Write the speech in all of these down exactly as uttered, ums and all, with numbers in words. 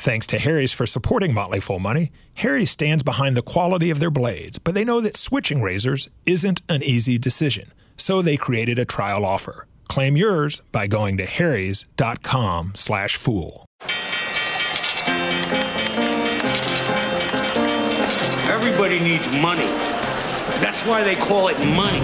Thanks to Harry's for supporting Motley Fool Money. Harry's stands behind the quality of their blades, but they know that switching razors isn't an easy decision, so they created a trial offer. Claim yours by going to harrys.com slash fool. Everybody needs money. That's why they call it money.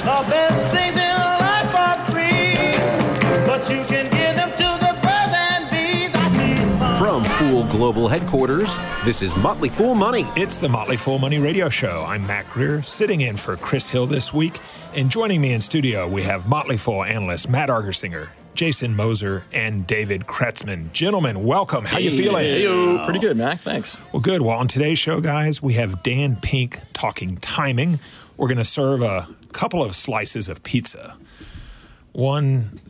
The best things in life are free, but you can give them to the birds and bees. I From Fool Global Headquarters, this is Motley Fool Money. It's the Motley Fool Money Radio Show. I'm Matt Greer, sitting in for Chris Hill this week. And joining me in studio, we have Motley Fool analyst Matt Argersinger, Jason Moser, and David Kretzman. Gentlemen, welcome. How you hey, feeling? Hey, yo. Pretty good, Mac. Thanks. Well, good. Well, on today's show, guys, we have Dan Pink talking timing. We're going to serve a couple of slices of pizza. One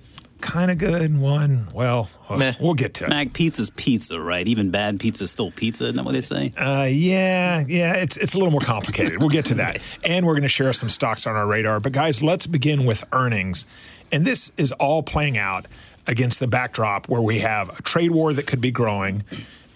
kind of good, one, well, Meh. we'll get to it. Mac, pizza's pizza, right? Even bad pizza's still pizza, isn't that what they say? Uh, yeah, yeah, it's, it's a little more complicated. We'll get to that. And we're going to share some stocks on our radar. But, guys, let's begin with earnings. And this is all playing out against the backdrop where we have a trade war that could be growing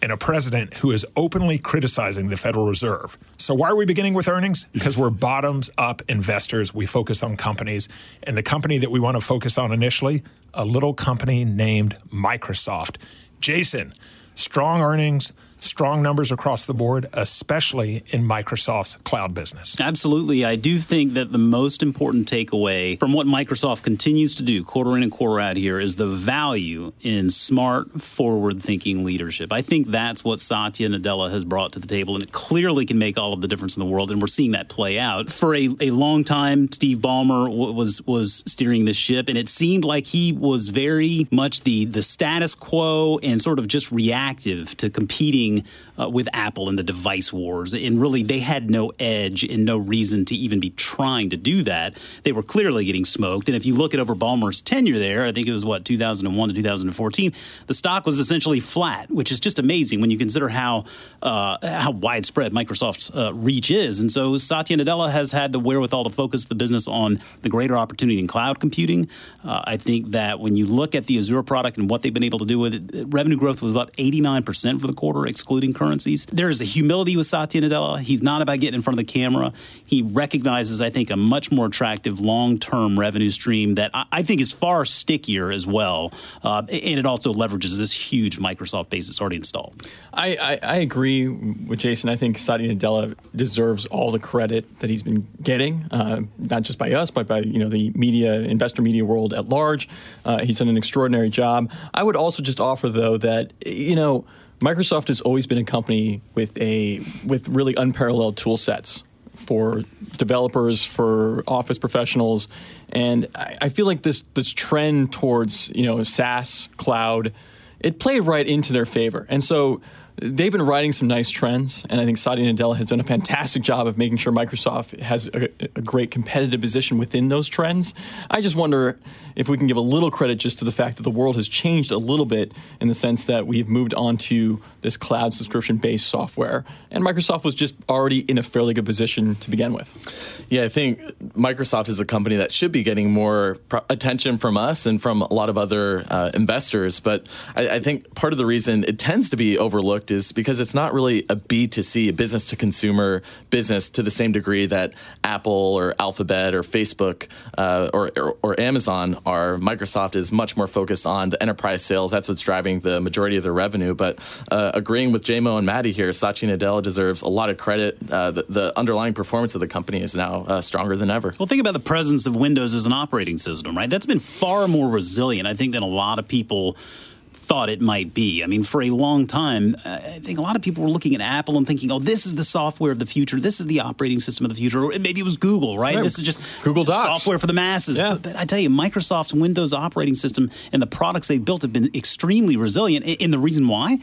and a president who is openly criticizing the Federal Reserve. So why are we beginning with earnings? Because we're bottoms-up investors. We focus on companies. And the company that we want to focus on initially, a little company named Microsoft. Jason, strong earnings, strong numbers across the board, especially in Microsoft's cloud business. Absolutely. I do think that the most important takeaway from what Microsoft continues to do quarter in and quarter out here is the value in smart, forward-thinking leadership. I think that's what Satya Nadella has brought to the table, and it clearly can make all of the difference in the world, and we're seeing that play out. For a, a long time, Steve Ballmer w- was was steering this ship, and it seemed like he was very much the, the status quo and sort of just reactive to competing Uh, with Apple and the device wars. And really, they had no edge and no reason to even be trying to do that. They were clearly getting smoked. And if you look at over Ballmer's tenure there, I think it was, what, two thousand one to two thousand fourteen, the stock was essentially flat, which is just amazing when you consider how uh, how widespread Microsoft's uh, reach is. And so Satya Nadella has had the wherewithal to focus the business on the greater opportunity in cloud computing. Uh, I think that when you look at the Azure product and what they've been able to do with it, revenue growth was up eighty-nine percent for the quarter, excluding currencies. There is a humility with Satya Nadella. He's not about getting in front of the camera. He recognizes, I think, a much more attractive long-term revenue stream that I think is far stickier as well. Uh, and it also leverages this huge Microsoft base that's already installed. I, I, I agree with Jason. I think Satya Nadella deserves all the credit that he's been getting, uh, not just by us, but by you know the media, investor media world at large. Uh, he's done an extraordinary job. I would also just offer, though, that, you know, Microsoft has always been a company with a with really unparalleled tool sets for developers, for office professionals, and I, I feel like this this trend towards you know SaaS, cloud, it played right into their favor, and so they've been riding some nice trends, and I think Satya Nadella has done a fantastic job of making sure Microsoft has a, a great competitive position within those trends. I just wonder if we can give a little credit just to the fact that the world has changed a little bit in the sense that we've moved on to this cloud subscription-based software, and Microsoft was just already in a fairly good position to begin with. Yeah, I think Microsoft is a company that should be getting more pro- attention from us and from a lot of other uh, investors, but I, I think part of the reason it tends to be overlooked is because it's not really a B to C, a business-to-consumer business, to the same degree that Apple or Alphabet or Facebook uh, or, or, or Amazon are. Microsoft is much more focused on the enterprise sales. That's what's driving the majority of their revenue. But uh, agreeing with J M O and Maddie here, Satya Nadella deserves a lot of credit. Uh, the, the underlying performance of the company is now uh, stronger than ever. Well, think about the presence of Windows as an operating system, right? That's been far more resilient, I think, than a lot of people thought it might be. I mean, for a long time, I think a lot of people were looking at Apple and thinking, oh, this is the software of the future. This is the operating system of the future. Or maybe it was Google, right? Right. This is just Google Docs, software for the masses. Yeah. But, but I tell you, Microsoft's Windows operating system and the products they've built have been extremely resilient. And the reason why,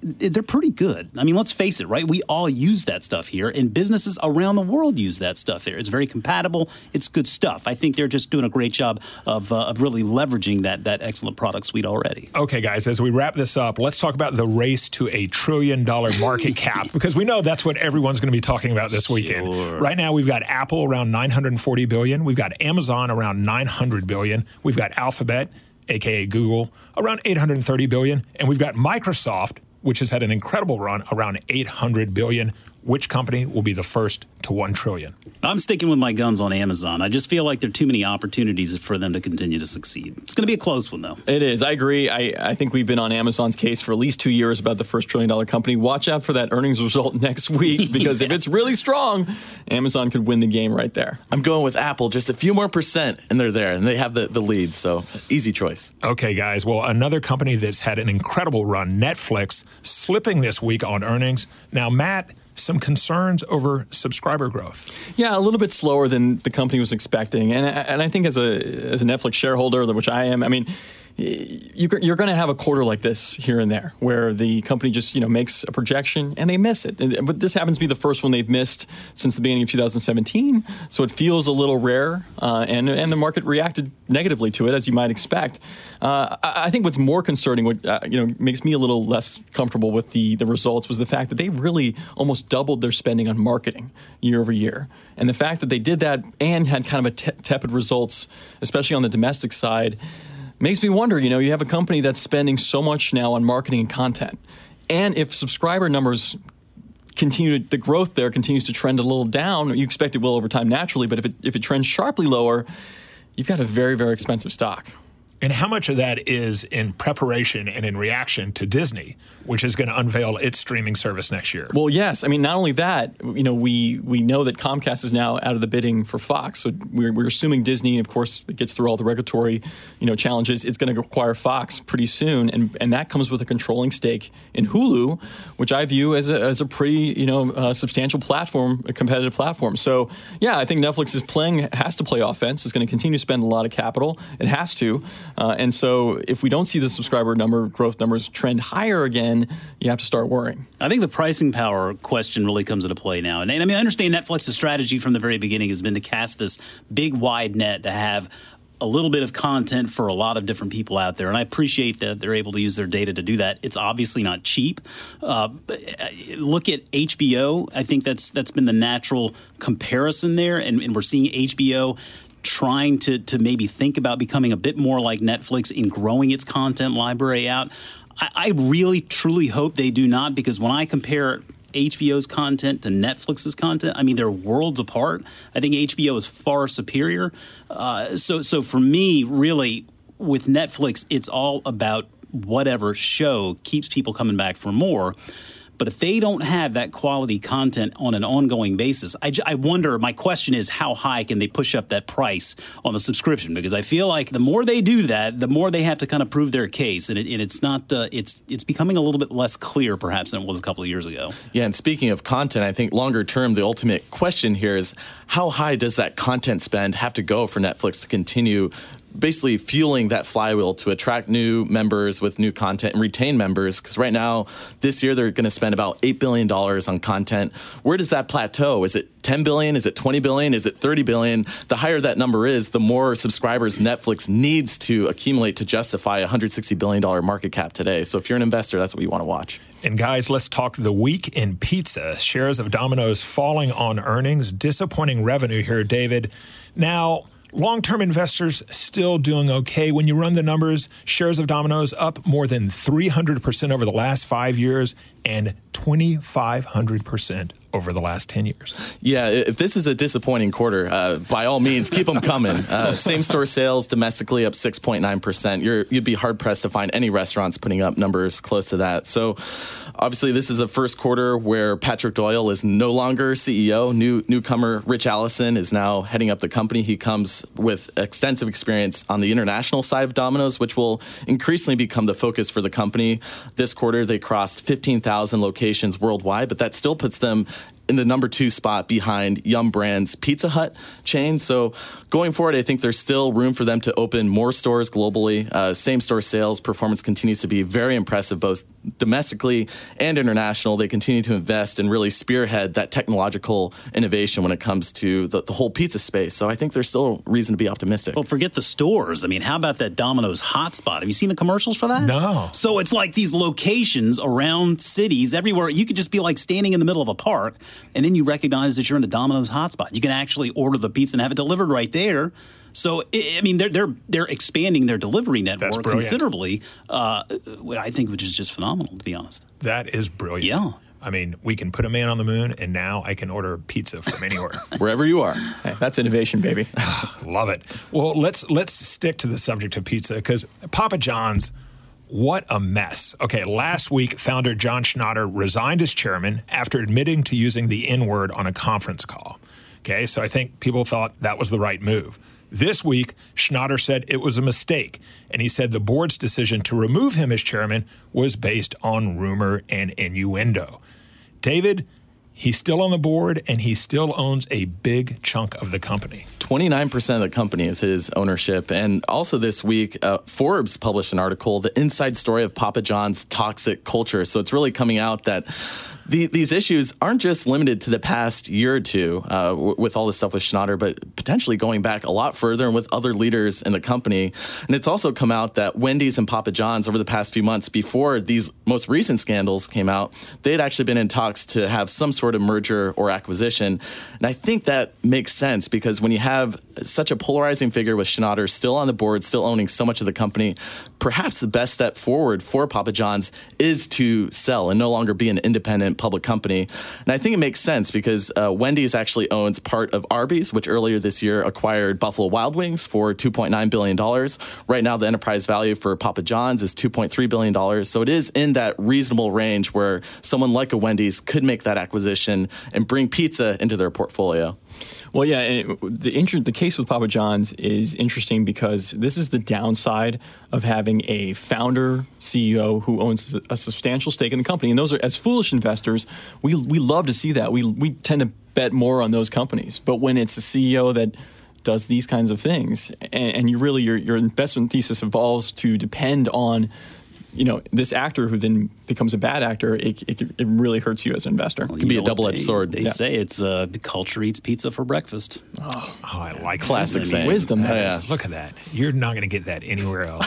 they're pretty good. I mean, let's face it, right? We all use that stuff here, and businesses around the world use that stuff there. It's very compatible. It's good stuff. I think they're just doing a great job of, uh, of really leveraging that, that excellent product suite already. Okay, guys. As we wrap this up, let's talk about the race to a trillion-dollar market cap, because we know that's what everyone's going to be talking about this weekend. Sure. Right now, we've got Apple around nine hundred forty billion dollars. We've got Amazon around nine hundred billion dollars. We've got Alphabet, a k a. Google, around eight hundred thirty billion dollars. And we've got Microsoft, which has had an incredible run, around eight hundred billion dollars. Which company will be the first to one trillion dollars? I'm sticking with my guns on Amazon. I just feel like there are too many opportunities for them to continue to succeed. It's going to be a close one, though. It is. I agree. I, I think we've been on Amazon's case for at least two years about the first trillion-dollar company. Watch out for that earnings result next week, because yeah. if it's really strong, Amazon could win the game right there. I'm going with Apple, just a few more percent, and they're there, and they have the, the lead, so easy choice. Okay, guys. Well, another company that's had an incredible run, Netflix, slipping this week on earnings. Now, Matt, some concerns over subscriber growth. Yeah, a little bit slower than the company was expecting. And, and I think as a as a Netflix shareholder, which I am, I mean, you're going to have a quarter like this here and there where the company just, you know, makes a projection and they miss it. But this happens to be the first one they've missed since the beginning of two thousand seventeen. So it feels a little rare. Uh, and, and the market reacted negatively to it, as you might expect. Uh, I, I think what's more concerning, what uh, you know, makes me a little less comfortable with the, the results, was the fact that they really almost doubled their spending on marketing year over year. And the fact that they did that and had kind of a te- tepid results, especially on the domestic side, makes me wonder, you know, you have a company that's spending so much now on marketing and content. And if subscriber numbers continue, to, the growth there continues to trend a little down, you expect it will over time naturally, but if it, if it trends sharply lower, you've got a very, very expensive stock. And how much of that is in preparation and in reaction to Disney, which is going to unveil its streaming service next year? Well, yes. I mean, not only that, you know, we we know that Comcast is now out of the bidding for Fox. So we're, we're assuming Disney, of course, it gets through all the regulatory, you know, challenges. It's going to acquire Fox pretty soon. And, and that comes with a controlling stake in Hulu, which I view as a, as a pretty, you know, uh, substantial platform, a competitive platform. So, yeah, I think Netflix is playing, has to play offense. It's going to continue to spend a lot of capital. It has to. Uh, and so if we don't see the subscriber number growth numbers trend higher again, you have to start worrying. I think the pricing power question really comes into play now. And, and I mean, I understand Netflix's strategy from the very beginning has been to cast this big wide net to have a little bit of content for a lot of different people out there. And I appreciate that they're able to use their data to do that. It's obviously not cheap. Uh, look at H B O. I think that's that's been the natural comparison there. And, and we're seeing H B O trying to to maybe think about becoming a bit more like Netflix in growing its content library out. I, I really, truly hope they do not, because when I compare H B O's content to Netflix's content, I mean, they're worlds apart. I think H B O is far superior. Uh, so, so for me, really, with Netflix, it's all about whatever show keeps people coming back for more. But if they don't have that quality content on an ongoing basis, I, j- I wonder, my question is, how high can they push up that price on the subscription? Because I feel like the more they do that, the more they have to kind of prove their case. And, it, and it's not uh, it's it's becoming a little bit less clear, perhaps, than it was a couple of years ago. Yeah, and speaking of content, I think longer term, the ultimate question here is, how high does that content spend have to go for Netflix to continue basically fueling that flywheel to attract new members with new content and retain members? Because right now, this year, they're going to spend about eight billion dollars on content. Where does that plateau? Is it ten billion dollars? Is it twenty billion dollars? Is it thirty billion dollars? The higher that number is, the more subscribers Netflix needs to accumulate to justify a one hundred sixty billion dollars market cap today. So if you're an investor, that's what you want to watch. And guys, let's talk the week in pizza. Shares of Domino's falling on earnings. Disappointing revenue here, David. Now, long-term investors still doing okay. When you run the numbers, shares of Domino's up more than three hundred percent over the last five years and two thousand five hundred percent over the last ten years. Yeah, if this is a disappointing quarter, uh, by all means, keep them coming. Uh, same-store sales domestically up six point nine percent. You're, you'd be hard-pressed to find any restaurants putting up numbers close to that. So, obviously, this is the first quarter where Patrick Doyle is no longer C E O. New Newcomer Rich Allison is now heading up the company. He comes with extensive experience on the international side of Domino's, which will increasingly become the focus for the company. This quarter, they crossed fifteen thousand locations worldwide, but that still puts them in the number two spot behind Yum Brands Pizza Hut chain. So going forward, I think there's still room for them to open more stores globally. Uh, same-store sales performance continues to be very impressive, both domestically and international. They continue to invest and really spearhead that technological innovation when it comes to the, the whole pizza space. So I think there's still reason to be optimistic. Well, forget the stores. I mean, how about that Domino's hotspot? Have you seen the commercials for that? No. So it's like these locations around cities everywhere. You could just be like standing in the middle of a park, and then you recognize that you're in a Domino's hotspot. You can actually order the pizza and have it delivered right there. So, I mean, they're they're they're expanding their delivery network considerably, uh, I think, which is just phenomenal, to be honest. That is brilliant. Yeah. I mean, we can put a man on the moon, and now I can order pizza from anywhere. Wherever you are. Hey, that's innovation, baby. Love it. Well, let's let's stick to the subject of pizza, because Papa John's, what a mess. Okay, last week, founder John Schnatter resigned as chairman after admitting to using the N-word on a conference call. Okay, so I think people thought that was the right move. This week, Schnatter said it was a mistake, and he said the board's decision to remove him as chairman was based on rumor and innuendo. David, he's still on the board, and he still owns a big chunk of the company. twenty-nine percent of the company is his ownership. And also this week, uh, Forbes published an article, The Inside Story of Papa John's Toxic Culture. So it's really coming out that The, these issues aren't just limited to the past year or two uh, w- with all this stuff with Schnatter, but potentially going back a lot further and with other leaders in the company. And it's also come out that Wendy's and Papa John's over the past few months before these most recent scandals came out, they had actually been in talks to have some sort of merger or acquisition. And I think that makes sense because when you have such a polarizing figure with Schnatter still on the board, still owning so much of the company, perhaps the best step forward for Papa John's is to sell and no longer be an independent public company. And I think it makes sense because uh, Wendy's actually owns part of Arby's, which earlier this year acquired Buffalo Wild Wings for two point nine billion dollars. Right now, the enterprise value for Papa John's is two point three billion dollars. So it is in that reasonable range where someone like a Wendy's could make that acquisition and bring pizza into their portfolio. Well, yeah, and the inter- the case with Papa John's is interesting because this is the downside of having a founder C E O who owns a substantial stake in the company. And those are, as foolish investors, we we love to see that. We we tend to bet more on those companies. But when it's a C E O that does these kinds of things, and, and you really your your investment thesis evolves to depend on, you know, this actor who then becomes a bad actor, it it, it really hurts you as an investor. Well, it can be a double-edged they, sword. They yeah. say it's uh, the culture eats pizza for breakfast. Oh, oh I like classic that. Classic wisdom. That yeah. is, look at that. You're not going to get that anywhere else.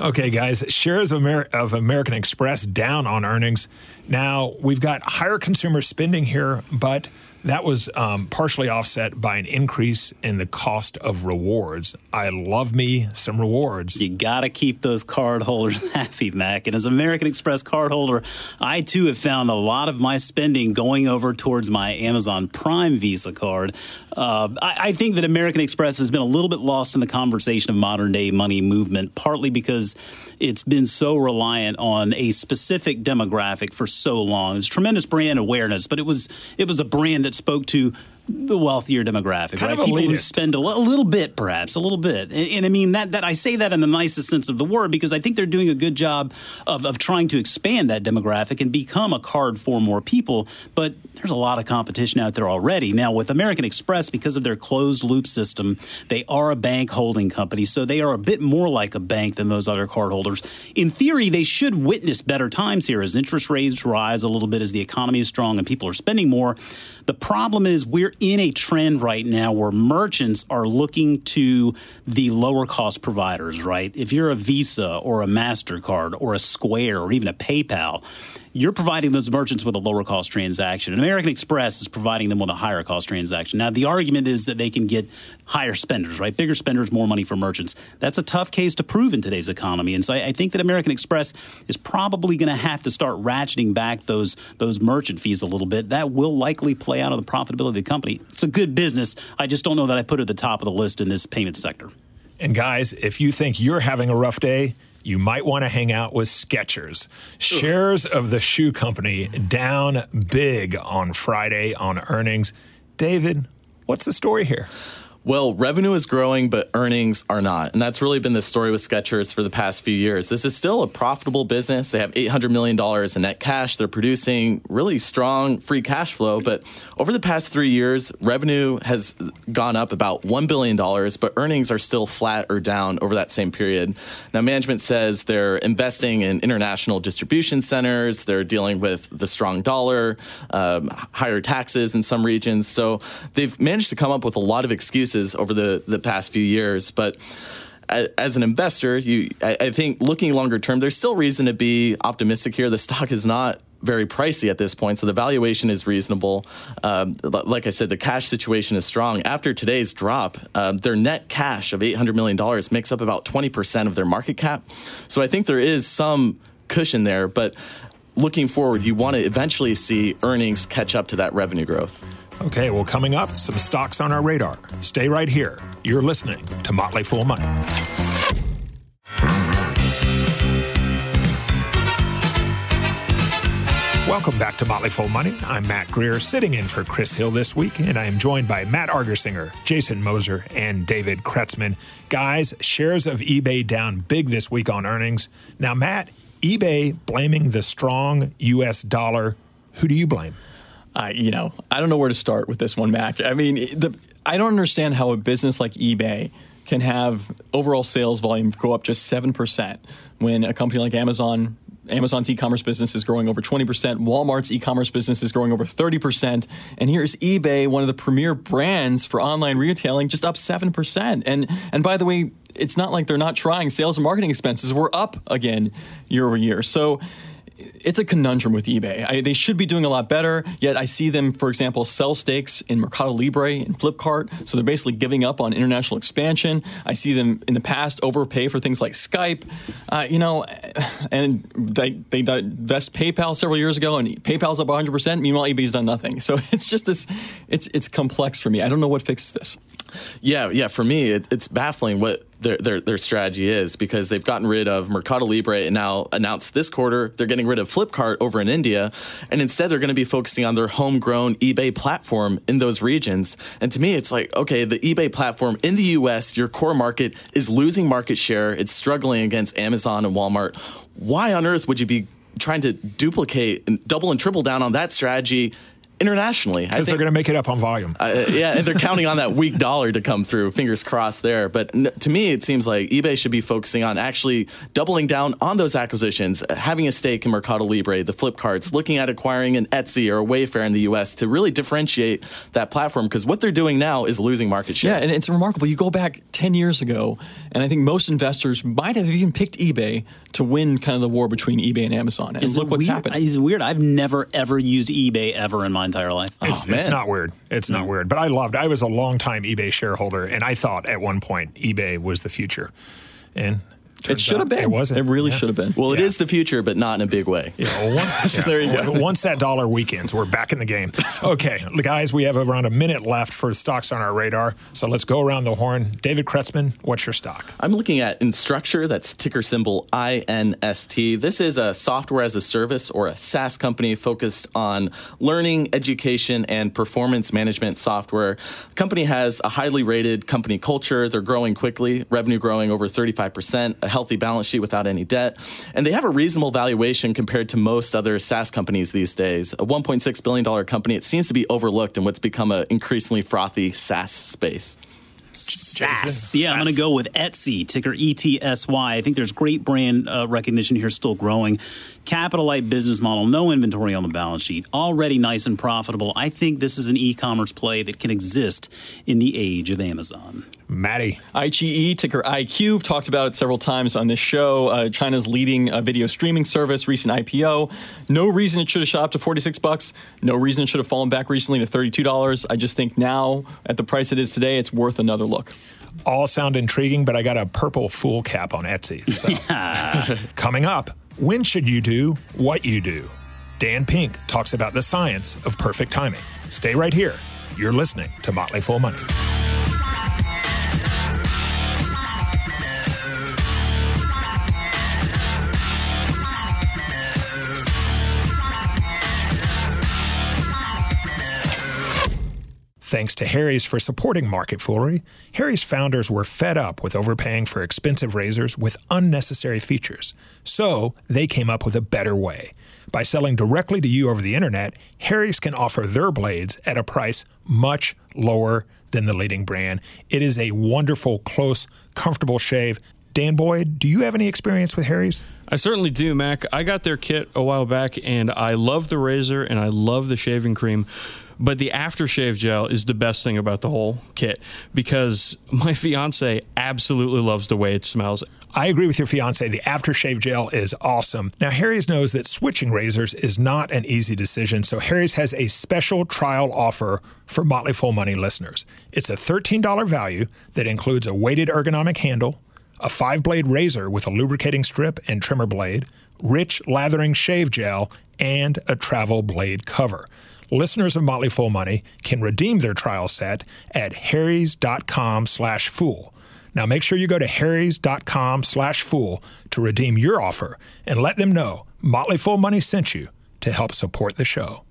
Okay, guys, shares of, Amer- of American Express down on earnings. Now, we've got higher consumer spending here, but that was um, partially offset by an increase in the cost of rewards. I love me some rewards. You got to keep those cardholders happy, Mac. And as an American Express cardholder, I too have found a lot of my spending going over towards my Amazon Prime Visa card. Uh, I, I think that American Express has been a little bit lost in the conversation of modern day money movement, partly because it's been so reliant on a specific demographic for so long. It's tremendous brand awareness, but it was it was a brand that That spoke to the wealthier demographic, kind right? People elitist. Who spend a, l- a little bit, perhaps a little bit, and, and I mean that, that I say that in the nicest sense of the word because I think they're doing a good job of, of trying to expand that demographic and become a card for more people. But there's a lot of competition out there already. Now with American Express, because of their closed loop system, they are a bank holding company, so they are a bit more like a bank than those other cardholders. In theory, they should witness better times here as interest rates rise a little bit, as the economy is strong and people are spending more. The problem is we're in a trend right now where merchants are looking to the lower cost providers, right? If you're a Visa or a MasterCard or a Square or even a PayPal, you're providing those merchants with a lower cost transaction. And American Express is providing them with a higher cost transaction. Now, the argument is that they can get higher spenders, right? Bigger spenders, more money for merchants. That's a tough case to prove in today's economy. And so I, I think that American Express is probably going to have to start ratcheting back those, those merchant fees a little bit. That will likely play out on the profitability of the company. It's a good business. I just don't know that I put it at the top of the list in this payment sector. And guys, if you think you're having a rough day, you might want to hang out with Skechers. Shares of the shoe company down big on Friday on earnings. David, what's the story here? Well, revenue is growing, but earnings are not. And that's really been the story with Skechers for the past few years. This is still a profitable business. They have eight hundred million dollars in net cash. They're producing really strong free cash flow. But over the past three years, revenue has gone up about one billion dollars, but earnings are still flat or down over that same period. Now, management says they're investing in international distribution centers. They're dealing with the strong dollar, um, higher taxes in some regions. So they've managed to come up with a lot of excuses over the, the past few years. But as an investor, you I, I think looking longer term, there's still reason to be optimistic here. The stock is not very pricey at this point, so the valuation is reasonable. Um, like I said, the cash situation is strong. After today's drop, uh, their net cash of eight hundred million dollars makes up about twenty percent of their market cap. So I think there is some cushion there, but looking forward, you want to eventually see earnings catch up to that revenue growth. Okay, well, coming up, some stocks on our radar. Stay right here. You're listening to Motley Fool Money. Welcome back to Motley Fool Money. I'm Matt Greer, sitting in for Chris Hill this week, and I am joined by Matt Argersinger, Jason Moser, and David Kretzman. Guys, shares of eBay down big this week on earnings. Now, Matt, eBay blaming the strong U S dollar. Who do you blame? Uh, you know, I don't know where to start with this one, Mac. I mean, the, I don't understand how a business like eBay can have overall sales volume go up just seven percent when a company like Amazon... Amazon's e-commerce business is growing over twenty percent. Walmart's e-commerce business is growing over thirty percent. And here's eBay, one of the premier brands for online retailing, just up seven percent. And and by the way, it's not like they're not trying. Sales and marketing expenses were up again year over year. So it's a conundrum with eBay. I, they should be doing a lot better, yet I see them, for example, sell stakes in Mercado Libre and Flipkart, so they're basically giving up on international expansion. I see them in the past overpay for things like Skype, uh, you know, and they, they divest PayPal several years ago, and PayPal's up one hundred percent. Meanwhile, eBay's done nothing. So it's just this, it's it's complex for me. I don't know what fixes this. Yeah, yeah. For me, it, it's baffling what their, their their strategy is, because they've gotten rid of Mercado Libre and now announced this quarter they're getting rid of Flipkart over in India, and instead they're going to be focusing on their homegrown eBay platform in those regions. And to me, it's like, okay, the eBay platform in the U S, your core market, is losing market share. It's struggling against Amazon and Walmart. Why on earth would you be trying to duplicate and double and triple down on that strategy internationally? Because they're going to make it up on volume. Uh, yeah, and they're counting on that weak dollar to come through. Fingers crossed there. But n- to me, it seems like eBay should be focusing on actually doubling down on those acquisitions, having a stake in Mercado Libre, the Flipkarts, looking at acquiring an Etsy or a Wayfair in the U S to really differentiate that platform, because what they're doing now is losing market share. Yeah, and it's remarkable. You go back ten years ago, and I think most investors might have even picked eBay to win kind of the war between eBay and Amazon. And it's look what's weird. happened. It's weird. I've never, ever used eBay ever in my entire life. It's, oh, it's not weird. It's not weird. But I loved it. I was a long-time eBay shareholder, and I thought at one point eBay was the future. And it should have been. It wasn't. It really yeah. should have been. Well, yeah. It is the future, but not in a big way. Yeah, well, once, yeah. There you go. Once that dollar weakens, we're back in the game. Okay, guys, we have around a minute left for stocks on our radar, so let's go around the horn. David Kretzman, what's your stock? I'm looking at Instructure. That's ticker symbol I N S T. This is a software as a service, or a SaaS company, focused on learning, education, and performance management software. The company has a highly rated company culture. They're growing quickly, revenue growing over thirty-five percent. A healthy balance sheet without any debt, and they have a reasonable valuation compared to most other SaaS companies these days. A one point six billion dollars company, it seems to be overlooked in what's become an increasingly frothy SaaS space. SaaS. Yeah, I'm going to go with Etsy, ticker E T S Y. I think there's great brand uh, recognition here, still growing. Capital light business model, no inventory on the balance sheet, already nice and profitable. I think this is an e-commerce play that can exist in the age of Amazon. Matty. I G E, ticker I Q. We've talked about it several times on this show. Uh, China's leading uh, video streaming service, recent I P O. No reason it should have shot up to forty-six bucks. No reason it should have fallen back recently to thirty-two dollars. I just think now, at the price it is today, it's worth another look. All sound intriguing, but I got a purple fool cap on Etsy. So. Yeah. Coming up, when should you do what you do? Dan Pink talks about the science of perfect timing. Stay right here. You're listening to Motley Fool Money. Thanks to Harry's for supporting market foolery. Harry's founders were fed up with overpaying for expensive razors with unnecessary features. So they came up with a better way. By selling directly to you over the internet, Harry's can offer their blades at a price much lower than the leading brand. It is a wonderful, close, comfortable shave. Dan Boyd, do you have any experience with Harry's? I certainly do, Mac. I got their kit a while back, and I love the razor, and I love the shaving cream. But the aftershave gel is the best thing about the whole kit, because my fiance absolutely loves the way it smells. I agree with your fiance. The aftershave gel is awesome. Now, Harry's knows that switching razors is not an easy decision, so Harry's has a special trial offer for Motley Fool Money listeners. It's a thirteen dollars value that includes a weighted ergonomic handle, a five-blade razor with a lubricating strip and trimmer blade, rich lathering shave gel, and a travel blade cover. Listeners of Motley Fool Money can redeem their trial set at harrys.com slash fool. Now make sure you go to harrys.com slash fool to redeem your offer and let them know Motley Fool Money sent you to help support the show.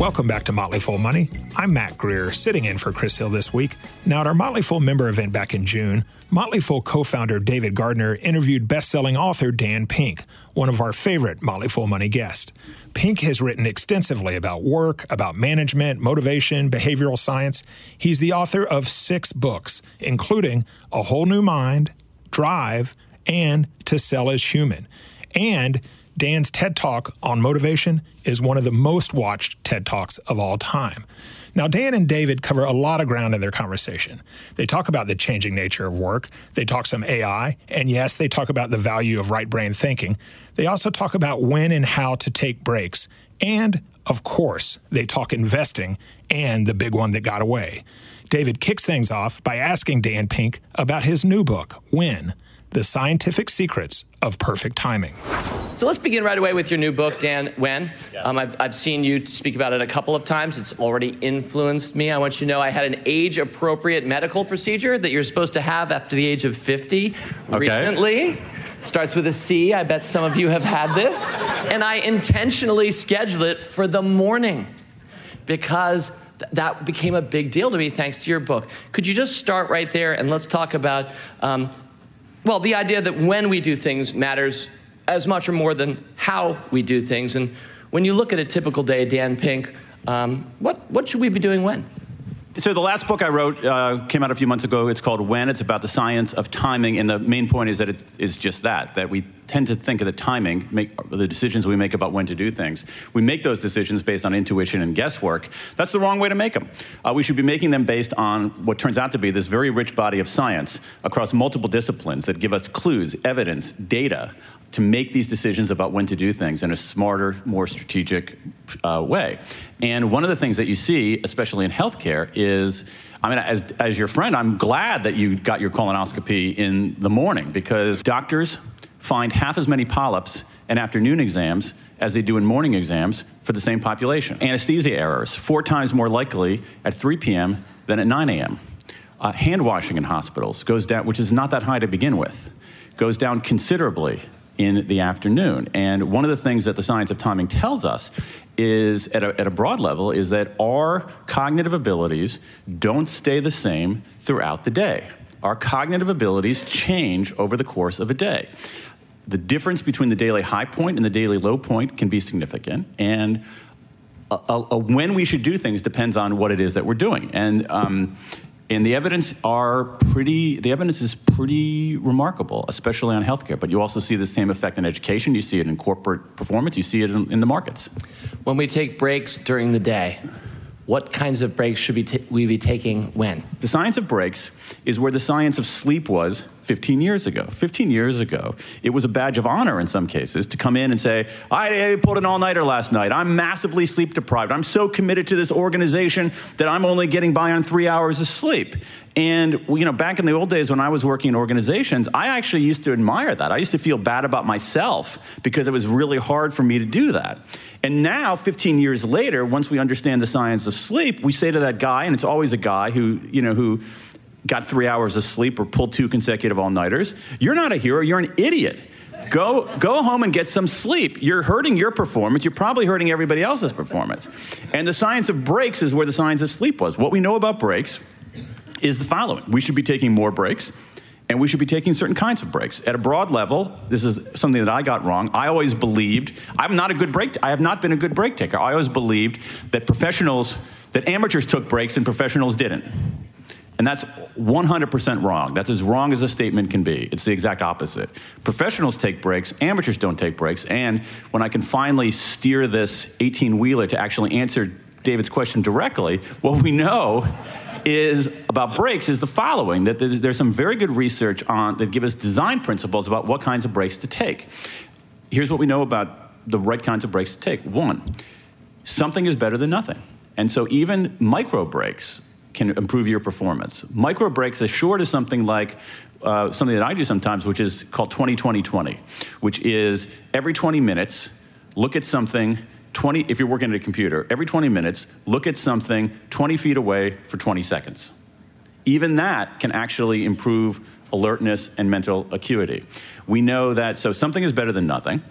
Welcome back to Motley Fool Money. I'm Matt Greer, sitting in for Chris Hill this week. Now, at our Motley Fool member event back in June, Motley Fool co-founder David Gardner interviewed best-selling author Dan Pink, one of our favorite Motley Fool Money guests. Pink has written extensively about work, about management, motivation, behavioral science. He's the author of six books, including A Whole New Mind, Drive, and To Sell as Human. And Dan's TED Talk on motivation is one of the most watched TED Talks of all time. Now, Dan and David cover a lot of ground in their conversation. They talk about the changing nature of work. They talk some A I. And yes, they talk about the value of right brain thinking. They also talk about when and how to take breaks. And, of course, they talk investing and the big one that got away. David kicks things off by asking Dan Pink about his new book, When, The Scientific Secrets of Perfect Timing. So let's begin right away with your new book, Dan, When. Yeah. Um, I've, I've seen you speak about it a couple of times. It's already influenced me. I want you to know I had an age-appropriate medical procedure that you're supposed to have after the age of fifty okay. recently. Starts with a C. I bet some of you have had this. And I intentionally scheduled it for the morning because Th- that became a big deal to me thanks to your book. Could you just start right there and let's talk about... Um, Well, the idea that when we do things matters as much or more than how we do things. And when you look at a typical day, Dan Pink, um, what, what should we be doing when? So the last book I wrote uh, came out a few months ago. It's called When. It's about the science of timing. And the main point is that it is just that, that we tend to think of the timing, make the decisions we make about when to do things. We make those decisions based on intuition and guesswork. That's the wrong way to make them. Uh, we should be making them based on what turns out to be this very rich body of science across multiple disciplines that give us clues, evidence, data to make these decisions about when to do things in a smarter, more strategic uh, way. And one of the things that you see, especially in healthcare, is I mean, as as your friend, I'm glad that you got your colonoscopy in the morning because doctors find half as many polyps in afternoon exams as they do in morning exams for the same population. Anesthesia errors, four times more likely at three p.m. than at nine a.m. Uh, hand washing in hospitals goes down, which is not that high to begin with, goes down considerably in the afternoon. And one of the things that the science of timing tells us is, at a, at a broad level, is that our cognitive abilities don't stay the same throughout the day. Our cognitive abilities change over the course of a day. The difference between the daily high point and the daily low point can be significant, and a, a, a when we should do things depends on what it is that we're doing. And um, and the evidence are pretty. The evidence is pretty remarkable, especially on healthcare. But you also see the same effect in education. You see it in corporate performance. You see it in, in the markets. When we take breaks during the day, what kinds of breaks should we, t- we be taking when? The science of breaks is where the science of sleep was fifteen years ago. fifteen years ago, it was a badge of honor in some cases to come in and say, I, I pulled an all-nighter last night. I'm massively sleep deprived. I'm so committed to this organization that I'm only getting by on three hours of sleep. And you know, back in the old days when I was working in organizations, I actually used to admire that. I used to feel bad about myself because it was really hard for me to do that. And now, fifteen years later, once we understand the science of sleep, we say to that guy, and it's always a guy who, you know, who got three hours of sleep or pulled two consecutive all-nighters, you're not a hero, you're an idiot. Go, go home and get some sleep. You're hurting your performance. You're probably hurting everybody else's performance. And the science of breaks is where the science of sleep was. What we know about breaks is the following. We should be taking more breaks, and we should be taking certain kinds of breaks. At a broad level, this is something that I got wrong. I always believed, I'm not a good break, I have not been a good break taker. I always believed that professionals, that amateurs took breaks and professionals didn't. And that's one hundred percent wrong. That's as wrong as a statement can be. It's the exact opposite. Professionals take breaks, amateurs don't take breaks, and when I can finally steer this eighteen-wheeler to actually answer David's question directly, what we know is about breaks is the following, that there's some very good research on that give us design principles about what kinds of breaks to take. Here's what we know about the right kinds of breaks to take. One, something is better than nothing. And so even micro breaks can improve your performance. Micro breaks as short as something like uh, something that I do sometimes, which is called twenty twenty twenty, which is every twenty minutes, look at something, twenty if you're working at a computer, every twenty minutes, look at something twenty feet away for twenty seconds. Even that can actually improve alertness and mental acuity. We know that, so something is better than nothing.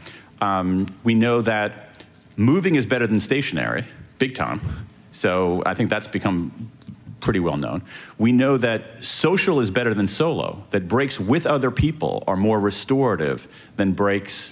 Um, we know that moving is better than stationary, big time. So I think that's become pretty well known. We know that social is better than solo, that breaks with other people are more restorative than breaks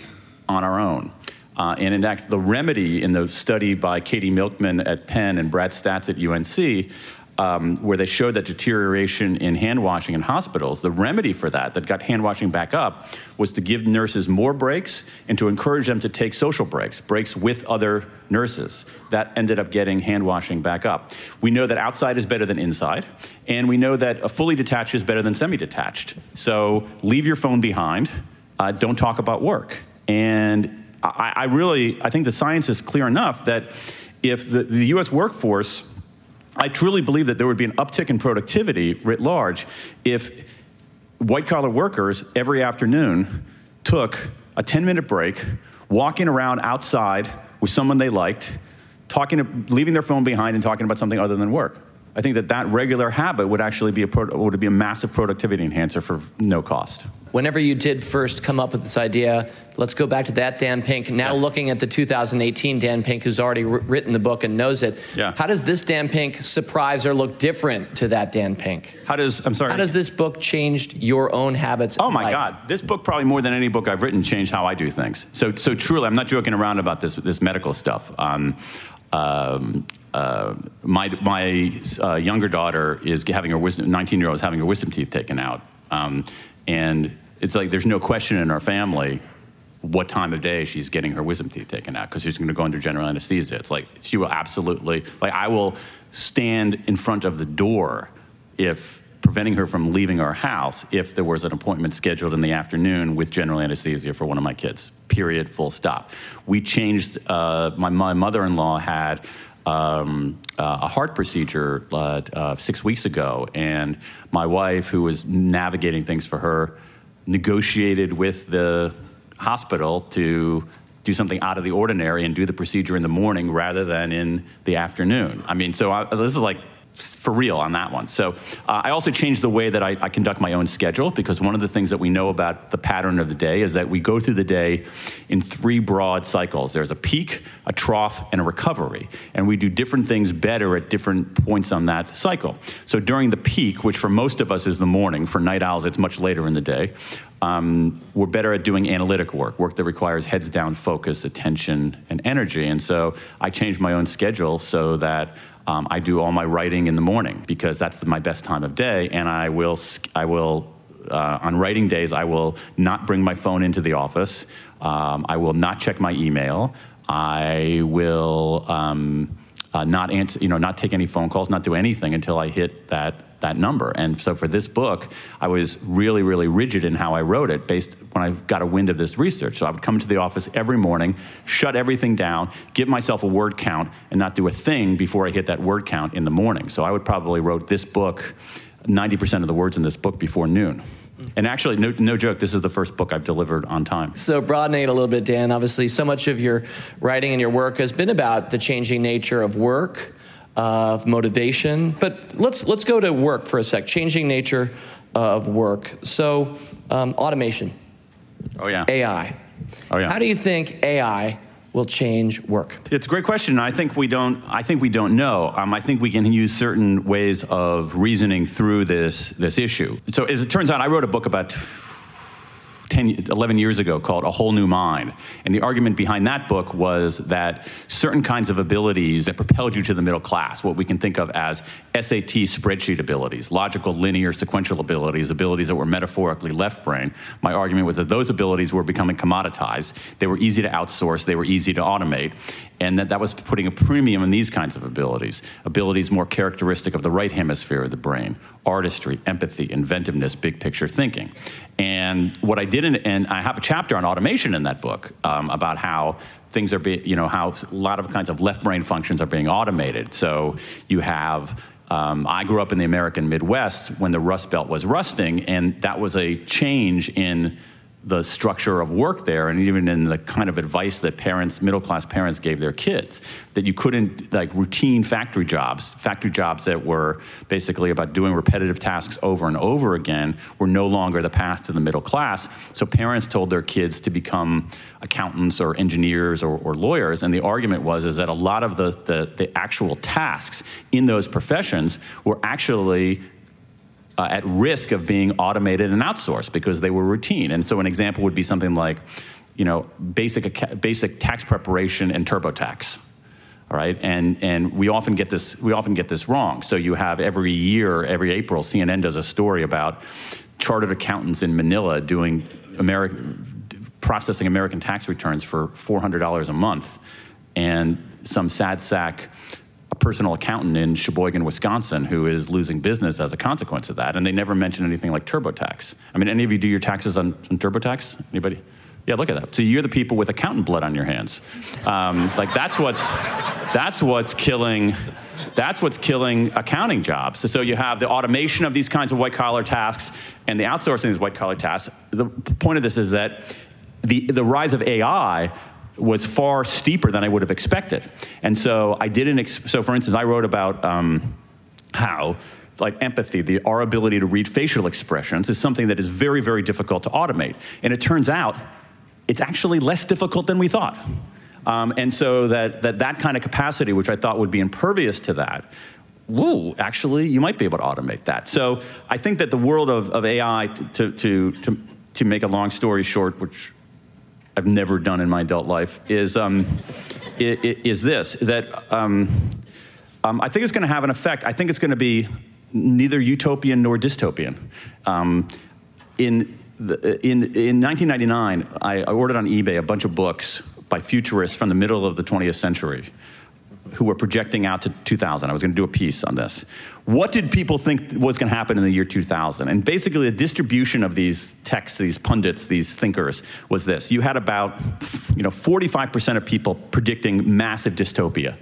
on our own. Uh, and in fact, the remedy in the study by Katie Milkman at Penn and Brad Statz at U N C, um, where they showed that deterioration in hand washing in hospitals, the remedy for that, that got hand washing back up, was to give nurses more breaks and to encourage them to take social breaks, breaks with other nurses. That ended up getting hand washing back up. We know that outside is better than inside, and we know that a fully detached is better than semi-detached. So leave your phone behind, uh, don't talk about work. And I, I really, I think the science is clear enough that if the, the U S workforce, I truly believe that there would be an uptick in productivity writ large if white-collar workers every afternoon took a ten-minute break, walking around outside with someone they liked, talking, leaving their phone behind and talking about something other than work. I think that that regular habit would actually be a, pro- would be a massive productivity enhancer for no cost. Whenever you did first come up with this idea, let's go back to that Dan Pink. Now yeah. Looking at the two thousand eighteen Dan Pink, who's already written the book and knows it, yeah. How does this Dan Pink surprise or look different to that Dan Pink? How does, I'm sorry. How does this book change your own habits? Oh my life? God, this book probably more than any book I've written changed how I do things. So so truly, I'm not joking around about this, this medical stuff. Um, um, Uh, my my uh, younger daughter is having her wisdom, nineteen-year-old is having her wisdom teeth taken out. Um, and it's like there's no question in our family what time of day she's getting her wisdom teeth taken out because she's going to go under general anesthesia. It's like she will absolutely, like I will stand in front of the door if preventing her from leaving our house if there was an appointment scheduled in the afternoon with general anesthesia for one of my kids, period, full stop. We changed, uh, my, my mother-in-law had Um, uh, a heart procedure uh, uh, six weeks ago, and my wife, who was navigating things for her, negotiated with the hospital to do something out of the ordinary and do the procedure in the morning rather than in the afternoon. I mean, so I, this is like for real on that one. So uh, I also changed the way that I, I conduct my own schedule, because one of the things that we know about the pattern of the day is that we go through the day in three broad cycles. There's a peak, a trough, and a recovery. And we do different things better at different points on that cycle. So during the peak, which for most of us is the morning, for night owls it's much later in the day, Um, we're better at doing analytic work, work that requires heads down focus, attention, and energy. And so I changed my own schedule so that um, I do all my writing in the morning, because that's the, my best time of day. And I will, I will uh, on writing days, I will not bring my phone into the office. Um, I will not check my email. I will um, uh, not answer, you know, not take any phone calls, not do anything until I hit that. that number. And so for this book, I was really, really rigid in how I wrote it based when I got a wind of this research. So I would come to the office every morning, shut everything down, give myself a word count, and not do a thing before I hit that word count in the morning. So I would probably wrote this book, ninety percent of the words in this book before noon. And actually, no, no joke, this is the first book I've delivered on time. So broadening it a little bit, Dan, obviously so much of your writing and your work has been about the changing nature of work, of motivation, but let's let's go to work for a sec. Changing nature of work. So um, automation. Oh yeah. A I. Oh yeah. How do you think A I will change work? It's a great question. I think we don't. I think we don't know. Um, I think we can use certain ways of reasoning through this this issue. So as it turns out, I wrote a book about ten, eleven years ago called A Whole New Mind. And the argument behind that book was that certain kinds of abilities that propelled you to the middle class, what we can think of as S A T spreadsheet abilities, logical, linear, sequential abilities, abilities that were metaphorically left brain. My argument was that those abilities were becoming commoditized. They were easy to outsource. They were easy to automate. And that, that was putting a premium on these kinds of abilities, abilities more characteristic of the right hemisphere of the brain, artistry, empathy, inventiveness, big picture thinking. And what I did, in, and I have a chapter on automation in that book um, about how things are, be, you know, how a lot of kinds of left brain functions are being automated. So you have, um, I grew up in the American Midwest when the Rust Belt was rusting, and that was a change in the structure of work there, and even in the kind of advice that parents, middle-class parents gave their kids, that you couldn't, like routine factory jobs, factory jobs that were basically about doing repetitive tasks over and over again were no longer the path to the middle class. So parents told their kids to become accountants or engineers or, or lawyers, and the argument was is that a lot of the, the, the actual tasks in those professions were actually Uh, at risk of being automated and outsourced because they were routine. And so an example would be something like, you know, basic basic tax preparation and TurboTax. All right, and and we often get this we often get this wrong. So you have every year, every April, C N N does a story about chartered accountants in Manila doing American processing American tax returns for four hundred dollars a month, and some sad sack personal accountant in Sheboygan, Wisconsin, who is losing business as a consequence of that, and they never mention anything like TurboTax. I mean, any of you do your taxes on, on TurboTax? Anybody? Yeah, look at that. So you're the people with accountant blood on your hands. Um, like that's what's that's what's killing that's what's killing accounting jobs. So, so you have the automation of these kinds of white collar tasks and the outsourcing of these white collar tasks. The point of this is that the the rise of A I was far steeper than I would have expected. And so I didn't, ex- so for instance, I wrote about um, how like empathy, the, our ability to read facial expressions is something that is very, very difficult to automate. And it turns out it's actually less difficult than we thought. Um, and so that, that that kind of capacity, which I thought would be impervious to that, whoa, actually you might be able to automate that. So I think that the world of, of A I, to, to, to, to make a long story short, which I've never done in my adult life, is um, is this, that um, um, I think it's gonna have an effect. I think it's gonna be neither utopian nor dystopian. Um, in, the, in, in nineteen ninety-nine, I, I ordered on eBay a bunch of books by futurists from the middle of the twentieth century who were projecting out to two thousand. I was gonna do a piece on this. What did people think was gonna happen in the year two thousand? And basically the distribution of these texts, these pundits, these thinkers was this. You had about, you know, forty-five percent of people predicting massive dystopia.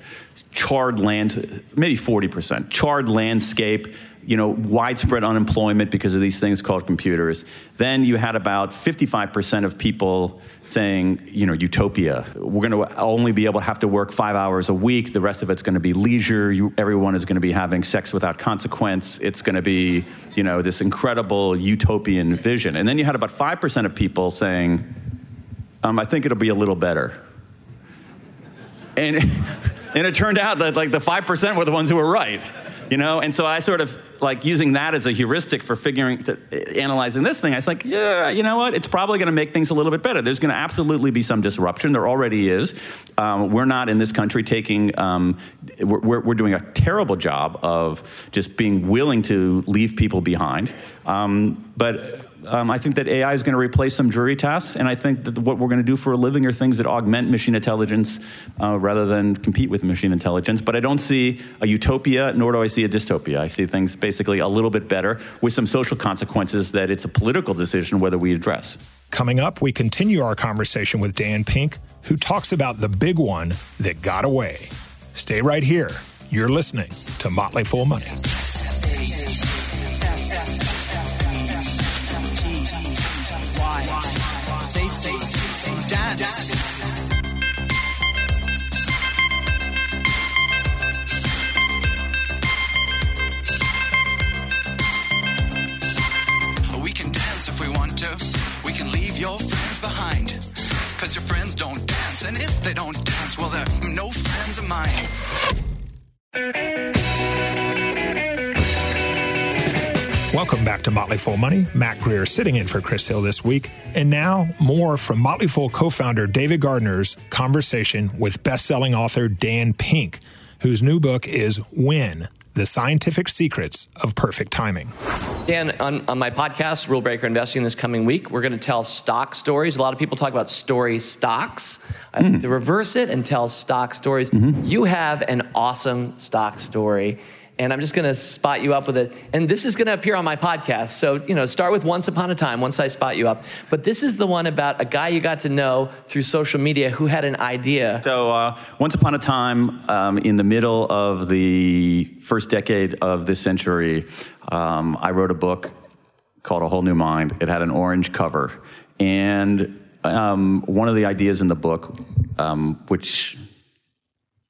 Charred lands, maybe forty percent, charred landscape, you know, widespread unemployment because of these things called computers. Then you had about fifty-five percent of people saying, you know, utopia. We're going to only be able to have to work five hours a week. The rest of it's going to be leisure. You, everyone is going to be having sex without consequence. It's going to be, you know, this incredible utopian vision. And then you had about five percent of people saying, um, I think it'll be a little better. And, and it turned out that like the five percent were the ones who were right. You know, and so I sort of like using that as a heuristic for figuring, to, uh, analyzing this thing. I was like, yeah, you know what? It's probably going to make things a little bit better. There's going to absolutely be some disruption. There already is. Um, we're not in this country taking. Um, we're we're doing a terrible job of just being willing to leave people behind. Um, but um, I think that A I is going to replace some dreary tasks, and I think that what we're going to do for a living are things that augment machine intelligence uh, rather than compete with machine intelligence. But I don't see a utopia, nor do I see a dystopia. I see things basically a little bit better with some social consequences that it's a political decision whether we address. Coming up, we continue our conversation with Dan Pink, who talks about the big one that got away. Stay right here. You're listening to Motley Fool Money. Safe, safe, safe, dance. We can dance if we want to. We can leave your friends behind. Cause your friends don't dance. And if they don't dance, well, they're no friends of mine. Welcome back to Motley Fool Money. Matt Greer sitting in for Chris Hill this week. And now more from Motley Fool co-founder David Gardner's conversation with best-selling author Dan Pink, whose new book is When, The Scientific Secrets of Perfect Timing. Dan, on, on my podcast, Rule Breaker Investing, this coming week, we're going to tell stock stories. A lot of people talk about story stocks. I mm. like to reverse it and tell stock stories. Mm-hmm. You have an awesome stock story, and I'm just going to spot you up with it. And this is going to appear on my podcast. So, you know, start with Once Upon a Time, once I spot you up. But this is the one about a guy you got to know through social media who had an idea. So, uh, Once Upon a Time, um, in the middle of the first decade of this century, um, I wrote a book called A Whole New Mind. It had an orange cover. And um, one of the ideas in the book, um, which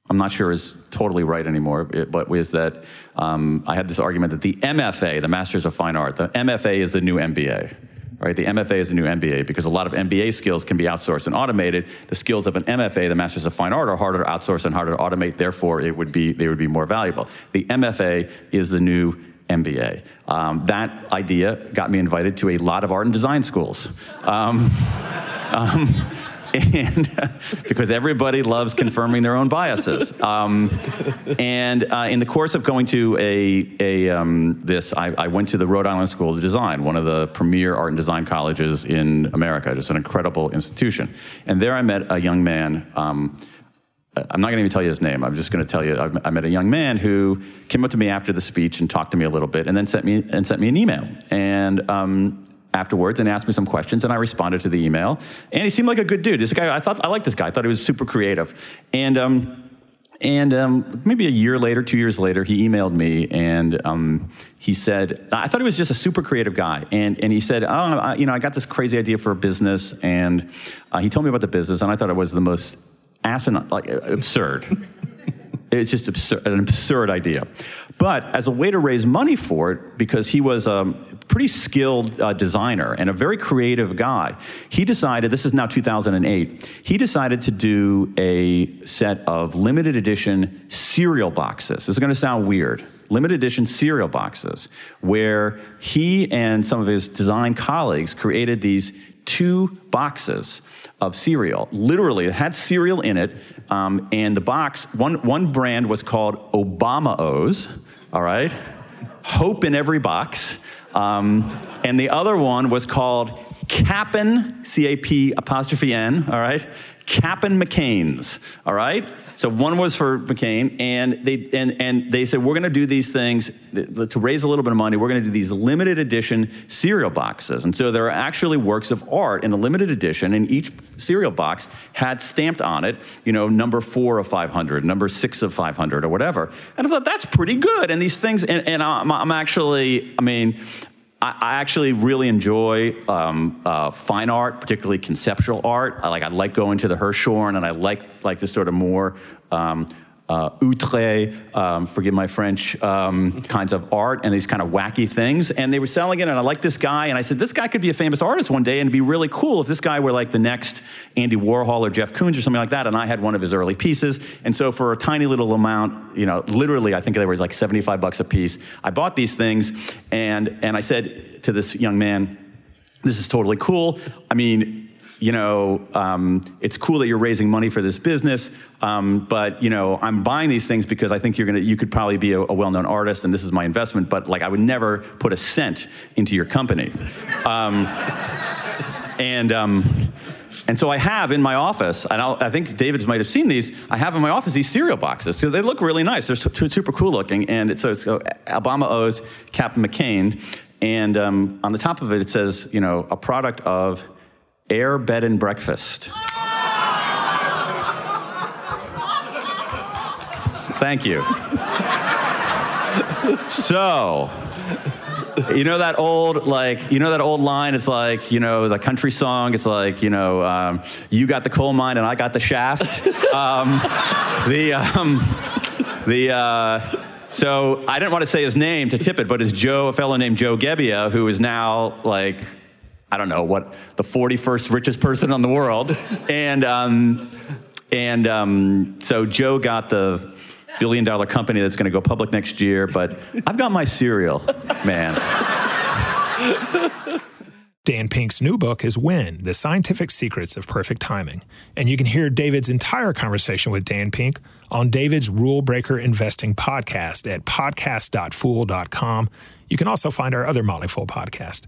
I'm not sure is totally right anymore, but is that um, I had this argument that the M F A, the Masters of Fine Art, the M F A is the new M B A, right? The M F A is the new M B A because a lot of M B A skills can be outsourced and automated. The skills of an M F A, the Masters of Fine Art, are harder to outsource and harder to automate. Therefore, it would be they would be more valuable. The M F A is the new M B A. Um, that idea got me invited to a lot of art and design schools. Um, um, And uh, because everybody loves confirming their own biases, um, and uh, in the course of going to a a um, this, I, I went to the Rhode Island School of Design, one of the premier art and design colleges in America, just an incredible institution. And there I met a young man. Um, I'm not going to even tell you his name. I'm just going to tell you I met a young man who came up to me after the speech and talked to me a little bit, and then sent me and sent me an email. And um, afterwards and asked me some questions, and I responded to the email. And he seemed like a good dude. This guy, I thought, I liked this guy. I thought he was super creative. And um, and um, maybe a year later, two years later, he emailed me, and um, he said, I thought he was just a super creative guy. And and he said, oh, I, you know, I got this crazy idea for a business, and uh, he told me about the business, and I thought it was the most asinine, like absurd. It's just absurd, an absurd idea. But as a way to raise money for it, because he was a pretty skilled uh, designer and a very creative guy, he decided, this is now two thousand eight, he decided to do a set of limited edition cereal boxes. This is going to sound weird. Limited edition cereal boxes, where he and some of his design colleagues created these two boxes of cereal. Literally, it had cereal in it, um, and the box, one, one brand was called Obama-O's, all right? Hope in every box. Um, and the other one was called Cap'n, C A P apostrophe N, all right? Cap'n McCain's, all right? So one was for McCain, and they and, and they said, we're gonna do these things to raise a little bit of money. We're gonna do these limited edition cereal boxes. And so there are actually works of art in a limited edition, and each cereal box had stamped on it, you know, number four of five hundred, number six of five hundred, or whatever. And I thought, that's pretty good. And these things, and, and I'm, I'm actually, I mean, I actually really enjoy um, uh, fine art, particularly conceptual art. I like I like going to the Hirshhorn, and I like like this sort of more um, uh, outre, um, forgive my French, um, kinds of art and these kind of wacky things. And they were selling it, and I liked this guy, and I said, this guy could be a famous artist one day, and it'd be really cool if this guy were like the next Andy Warhol or Jeff Koons or something like that. And I had one of his early pieces, and so for a tiny little amount, you know, literally, I think they were like seventy-five bucks a piece. I bought these things, and and I said to this young man, this is totally cool. I mean, you know, um, it's cool that you're raising money for this business, um, but, you know, I'm buying these things because I think you're gonna, you could probably be a, a well-known artist, and this is my investment, but, like, I would never put a cent into your company. Um, and... Um, And so I have in my office, and I'll, I think David might have seen these, I have in my office these cereal boxes. So they look really nice. They're su- super cool looking. And it's, so it's uh, Obama O's, Captain McCain. And um, on the top of it, it says, you know, a product of Air Bed and Breakfast. Thank you. So... You know that old, like, you know that old line, it's like, you know, the country song, it's like, you know, um, you got the coal mine and I got the shaft. Um, the, um, the, uh, so I didn't want to say his name to tip it, but it's Joe, a fellow named Joe Gebbia, who is now, like, I don't know, what, the forty-first richest person in the world. And, um, and um, so Joe got the billion dollar company that's going to go public next year, but I've got my cereal, man. Dan Pink's new book is When, The Scientific Secrets of Perfect Timing. And you can hear David's entire conversation with Dan Pink on David's Rule Breaker Investing podcast at podcast dot fool dot com. You can also find our other Motley Fool podcast.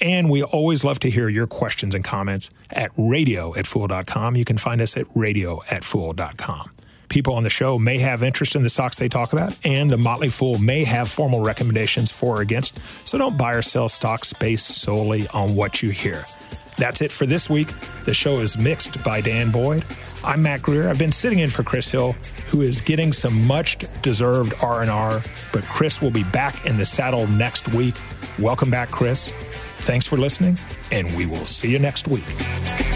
And we always love to hear your questions and comments at radio at fool dot com. You can find us at radio at fool dot com. People on the show may have interest in the stocks they talk about, and the Motley Fool may have formal recommendations for or against, so don't buy or sell stocks based solely on what you hear. That's it for this week. The show is mixed by Dan Boyd. I'm Matt Greer. I've been sitting in for Chris Hill, who is getting some much-deserved R and R, but Chris will be back in the saddle next week. Welcome back, Chris. Thanks for listening, and we will see you next week.